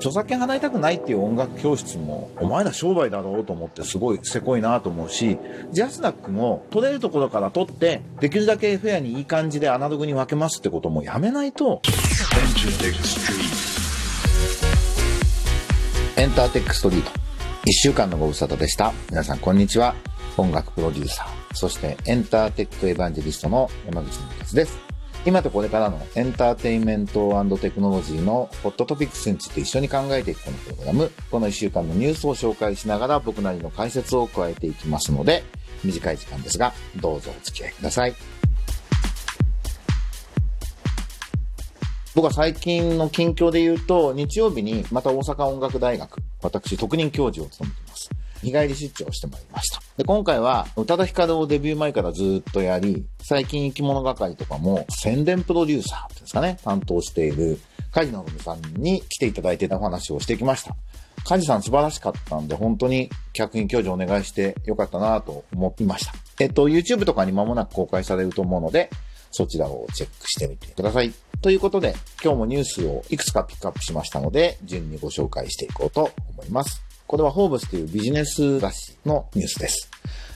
著作権払いたくないっていう音楽教室もお前ら商売だろうと思ってすごいせこいなと思うし、ジャスダックも取れるところから取ってできるだけフェアにいい感じでアナログに分けますってこともやめないと。エンターテックストリート、1週間のご無沙汰でした。皆さんこんにちは。音楽プロデューサー、そしてエンターテックエヴァンジェリストの山口智一です。今とこれからのエンターテインメント&テクノロジーのホットトピックスについて一緒に考えていくこのプログラム、この1週間のニュースを紹介しながら僕なりの解説を加えていきますので、短い時間ですがどうぞお付き合いください。僕は最近の近況で言うと、日曜日にまた大阪音楽大学、私特任教授を務めています。日帰り出張してまいりました。で、今回は宇多田ヒカルをデビュー前からずっとやり、最近生き物係とかも宣伝プロデューサーですかね、担当している梶野さんに来ていただいてお話をしてきました。梶さん素晴らしかったんで、本当に客員教授お願いしてよかったなと思いました。YouTube とかに間もなく公開されると思うので、そちらをチェックしてみてください。ということで、今日もニュースをいくつかピックアップしましたので、順にご紹介していこうと思います。これはフォーブスというビジネス雑誌のニュースです。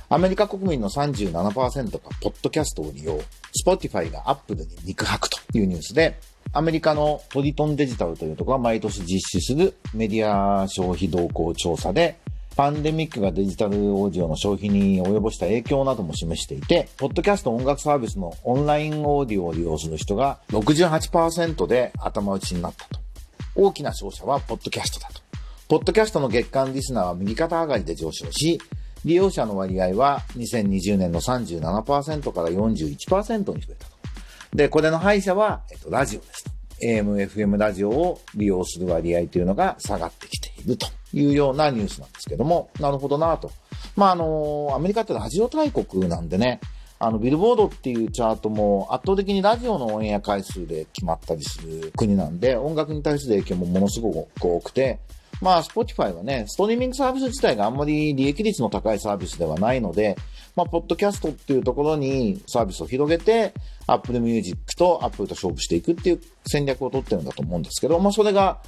アメリカ国民の 37% がポッドキャストを利用、Spotify が Apple に肉薄というニュースで、アメリカのトリトンデジタルというところが毎年実施するメディア消費動向調査で、パンデミックがデジタルオーディオの消費に及ぼした影響なども示していて、ポッドキャスト音楽サービスのオンラインオーディオを利用する人が 68% で頭打ちになったと。大きな勝者はポッドキャストだと。ポッドキャストの月間リスナーは右肩上がりで上昇し、利用者の割合は2020年の 37% から 41% に増えたと。で、これの敗者は、ラジオですと。AM、FM ラジオを利用する割合というのが下がってきているというようなニュースなんですけども、なるほどなぁと。まあ、アメリカってラジオ大国なんでね、ビルボードっていうチャートも圧倒的にラジオのオンエア回数で決まったりする国なんで、音楽に対する影響もものすごく多くて、まあ、Spotify はね、ストリーミングサービス自体があんまり利益率の高いサービスではないので、まあ、ポッドキャストっていうところにサービスを広げて、Apple Music と Apple と勝負していくっていう戦略を取ってるんだと思うんですけど、まあ、それが、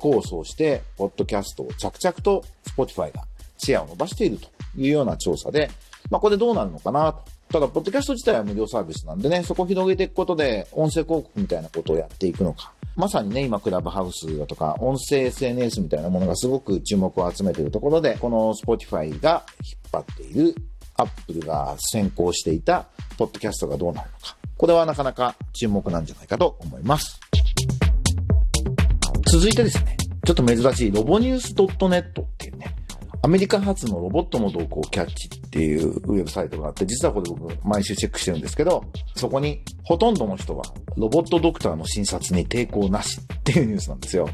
功を奏して、ポッドキャストを着々と Spotify がシェアを伸ばしているというような調査で、まあ、これどうなるのかなと。ただ、ポッドキャスト自体は無料サービスなんでね、そこを広げていくことで、音声広告みたいなことをやっていくのか。まさにね、今クラブハウスだとか音声 SNS みたいなものがすごく注目を集めているところで、この Spotify が引っ張っている Apple が先行していたポッドキャストがどうなるのか、これはなかなか注目なんじゃないかと思います。続いてですね、ちょっと珍しいロボニュース .net っていうね、アメリカ発のロボットの動向をキャッチっていうウェブサイトがあって、実はこれ僕毎週チェックしてるんですけど、そこにほとんどの人はロボットドクターの診察に抵抗なしっていうニュースなんですよ。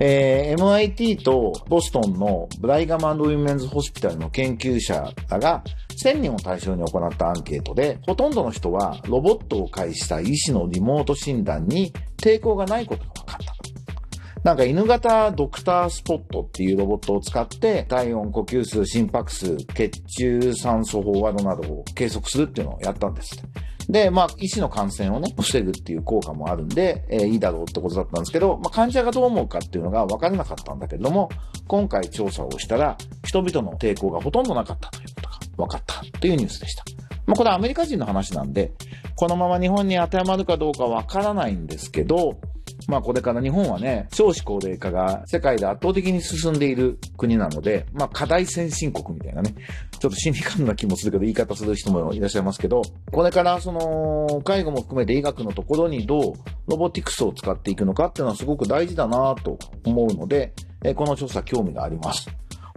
MIT とボストンのブライガム&ウィメンズホスピタルの研究者らが1000人を対象に行ったアンケートで、ほとんどの人はロボットを介した医師のリモート診断に抵抗がないことが分かった。なんか犬型ドクタースポットっていうロボットを使って体温、呼吸数、心拍数、血中酸素飽和度などを計測するっていうのをやったんです。で、まあ、医師の感染をね、防ぐっていう効果もあるんで、いいだろうってことだったんですけど、まあ、患者がどう思うかっていうのが分からなかったんだけれども、今回調査をしたら、人々の抵抗がほとんどなかったということが分かったっていうニュースでした。まあ、これはアメリカ人の話なんで、このまま日本に当てはまるかどうか分からないんですけど、まあこれから日本はね、少子高齢化が世界で圧倒的に進んでいる国なので、まあ課題先進国みたいなね、ちょっと心理感な気もするけど言い方する人もいらっしゃいますけど、これからその介護も含めて医学のところにどうロボティクスを使っていくのかっていうのはすごく大事だなと思うので、この調査興味があります。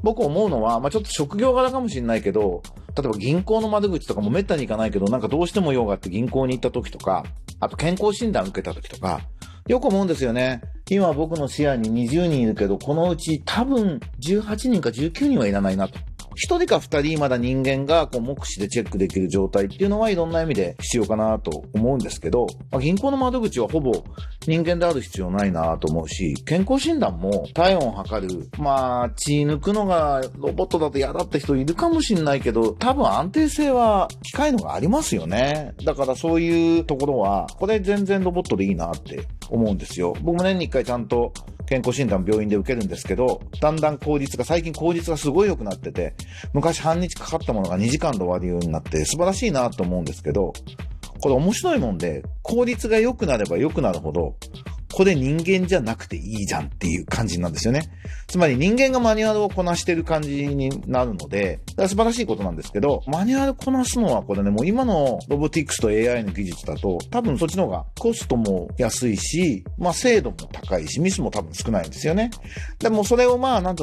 僕思うのは、まあちょっと職業柄かもしれないけど、例えば銀行の窓口とかもめったに行かないけど、なんかどうしても用があって銀行に行った時とか、あと健康診断受けた時とか、よく思うんですよね。今僕の視野に20人いるけど、このうち多分18人か19人はいらないなと。1人か2人まだ人間がこう目視でチェックできる状態っていうのはいろんな意味で必要かなと思うんですけど、銀行の窓口はほぼ人間である必要ないなと思うし、健康診断も体温を測る、まあ血抜くのがロボットだと嫌だって人いるかもしれないけど、多分安定性は機械のがありますよね。だからそういうところはこれ全然ロボットでいいなって思うんですよ。僕も年に1回ちゃんと健康診断病院で受けるんですけど、だんだん最近効率がすごい良くなってて、昔半日かかったものが2時間で終わるようになって素晴らしいなと思うんですけど、これ面白いもんで、効率が良くなれば良くなるほど、これ人間じゃなくていいじゃんっていう感じなんですよね。つまり人間がマニュアルをこなしてる感じになるので、素晴らしいことなんですけど、マニュアルこなすのはこれね、もう今のロボティクスと AI の技術だと、多分そっちの方がコストも安いし、精度も高いし、ミスも多分少ないんですよね。でもそれを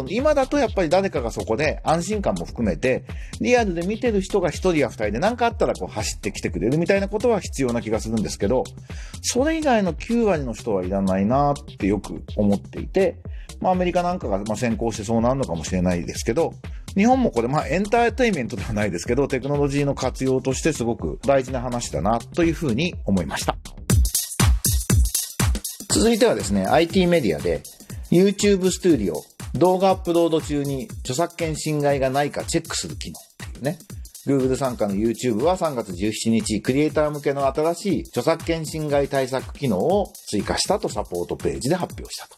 今だとやっぱり誰かがそこで安心感も含めて、リアルで見てる人が一人や二人で何かあったらこう走ってきてくれるみたいなことは必要な気がするんですけど、それ以外の9割の人はいらないなってよく思っていて、アメリカなんかが先行してそうなるのかもしれないですけど、日本もこれエンターテインメントではないですけど、テクノロジーの活用としてすごく大事な話だなというふうに思いました。続いてはですね、 IT メディアで YouTube ストゥディオ、動画アップロード中に著作権侵害がないかチェックする機能っていうね、Google 傘下の YouTube は3月17日、クリエイター向けの新しい著作権侵害対策機能を追加したとサポートページで発表したと。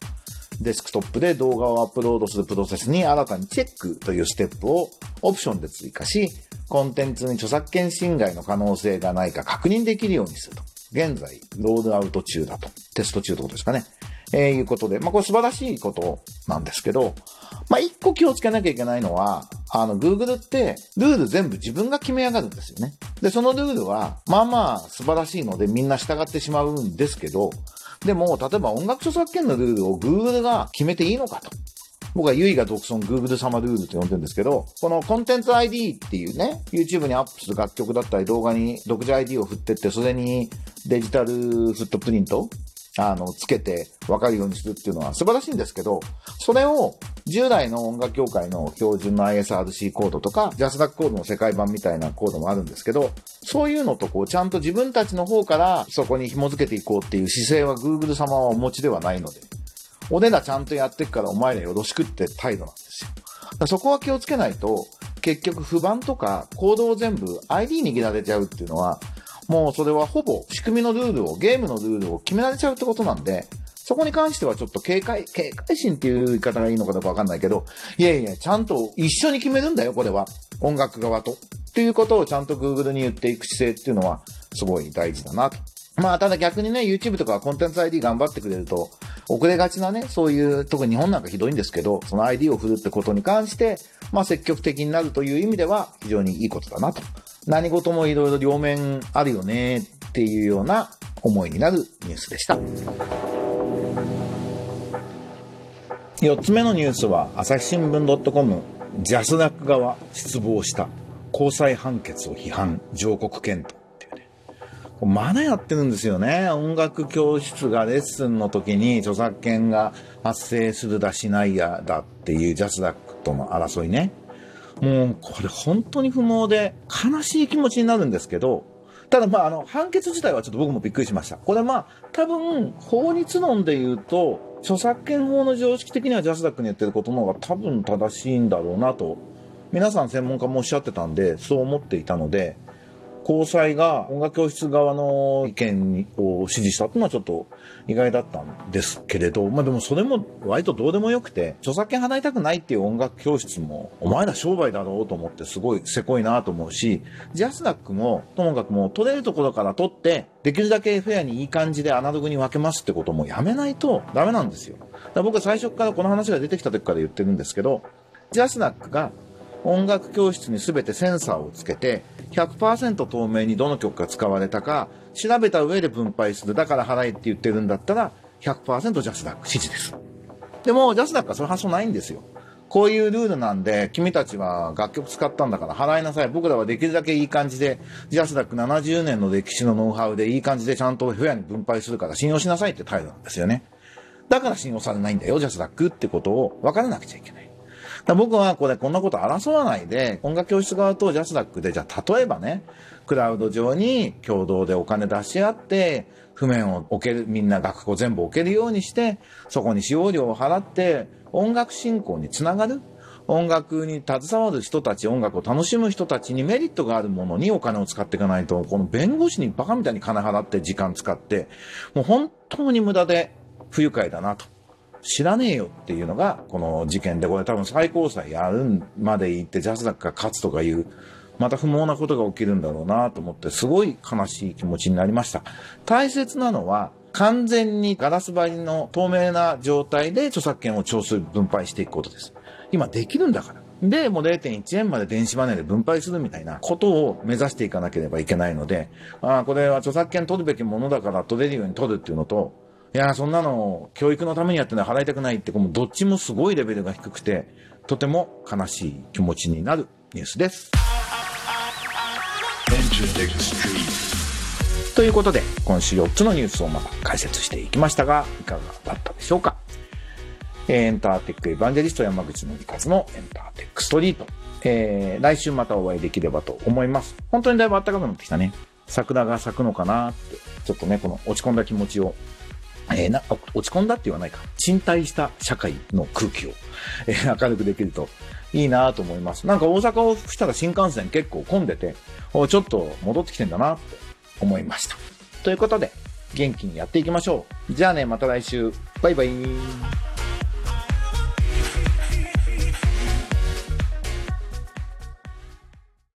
デスクトップで動画をアップロードするプロセスに新たにチェックというステップをオプションで追加し、コンテンツに著作権侵害の可能性がないか確認できるようにすると。現在、ロールアウト中だと。テスト中ってことですかね。いうことで、これ素晴らしいことなんですけど、一個気をつけなきゃいけないのは、Google ってルール全部自分が決めやがるんですよね。で、そのルールは、素晴らしいのでみんな従ってしまうんですけど、でも、例えば音楽著作権のルールを Google が決めていいのかと。僕はユイが独尊 Google 様ルールと呼んでるんですけど、このコンテンツ ID っていうね、YouTube にアップする楽曲だったり動画に独自 ID を振ってって、それにデジタルフットプリントつけて分かるようにするっていうのは素晴らしいんですけど、それを従来の音楽業界の標準の ISRC コードとか、ジャスダックコードの世界版みたいなコードもあるんですけど、そういうのとちゃんと自分たちの方からそこに紐付けていこうっていう姿勢は Google 様はお持ちではないので、俺らちゃんとやってくからお前らよろしくって態度なんですよ。だからそこは気をつけないと、結局不満とかコードを全部 ID に握られちゃうっていうのは、もうそれはほぼ仕組みのルールを、ゲームのルールを決められちゃうってことなんで、そこに関してはちょっと警戒心っていう言い方がいいのかどうかわかんないけど、ちゃんと一緒に決めるんだよ、これは。音楽側と。っていうことをちゃんと Google に言っていく姿勢っていうのは、すごい大事だなと。ただ逆にね、YouTube とかコンテンツ ID 頑張ってくれると、遅れがちなね、そういう、特に日本なんかひどいんですけど、その ID を振るってことに関して、積極的になるという意味では、非常にいいことだなと。何事もいろいろ両面あるよねっていうような思いになるニュースでした。4つ目のニュースは、朝日新聞 .com、ジャスダック側失望した高裁判決を批判、上告検討っていうね。まだやってるんですよね。音楽教室がレッスンの時に著作権が発生するだしないやだっていうジャスダックとの争いね。もうこれ本当に不毛で悲しい気持ちになるんですけど、ただ判決自体はちょっと僕もびっくりしました。これ多分法律論で言うと著作権法の常識的にはジャスダックに言ってることの方が多分正しいんだろうなと、皆さん専門家もおっしゃってたんでそう思っていたので、高裁が音楽教室側の意見を支持したというのはちょっと意外だったんですけれど、でもそれも割とどうでもよくて、著作権払いたくないっていう音楽教室もお前ら商売だろうと思ってすごいせこいなと思うし、ジャスダックもともかくもう取れるところから取ってできるだけフェアにいい感じでアナログに分けますってこともやめないとダメなんですよ。だから僕は最初からこの話が出てきた時から言ってるんですけど、ジャスダックが音楽教室に全てセンサーをつけて 100% 透明にどの曲が使われたか調べた上で分配する、だから払えって言ってるんだったら 100% ジャスダック支持です。でもジャスダックはその発想ないんですよ。こういうルールなんで君たちは楽曲使ったんだから払いなさい、僕らはできるだけいい感じでジャスダック70年の歴史のノウハウでいい感じでちゃんとフェアに分配するから信用しなさいって態度なんですよね。だから信用されないんだよジャスダックってことを分からなくちゃいけない。僕はこんなこと争わないで、音楽教室側とジャスダックで、じゃあ例えばね、クラウド上に共同でお金出し合って、譜面を置ける、みんな楽譜全部置けるようにして、そこに使用料を払って、音楽振興につながる。音楽に携わる人たち、音楽を楽しむ人たちにメリットがあるものにお金を使っていかないと、この弁護士にバカみたいに金払って時間使って、もう本当に無駄で不愉快だなと。知らねえよっていうのが、この事件で、これ多分最高裁やるまで行ってジャスダックが勝つとかいう、また不毛なことが起きるんだろうなと思って、すごい悲しい気持ちになりました。大切なのは、完全にガラス張りの透明な状態で著作権を調整分配していくことです。今できるんだから。で、もう 0.1 円まで電子マネーで分配するみたいなことを目指していかなければいけないので、これは著作権取るべきものだから取れるように取るっていうのと、いやそんなの教育のためにやってるのは払いたくないって、このどっちもすごいレベルが低くて、とても悲しい気持ちになるニュースです。ということで、今週4つのニュースをまた解説していきましたが、いかがだったでしょうか。エンターテックエヴァンジェリスト山口のりかずのエンターテックストリート、来週またお会いできればと思います。本当にだいぶ暖かくなってきたね。桜が咲くのかなってちょっとね、この落ち込んだ気持ちを、落ち込んだって言わないか、沈滞した社会の空気を、明るくできるといいなと思います。なんか大阪をしたら新幹線結構混んでて、ちょっと戻ってきてんだなって思いました。ということで元気にやっていきましょう。じゃあね、また来週。バイバイ。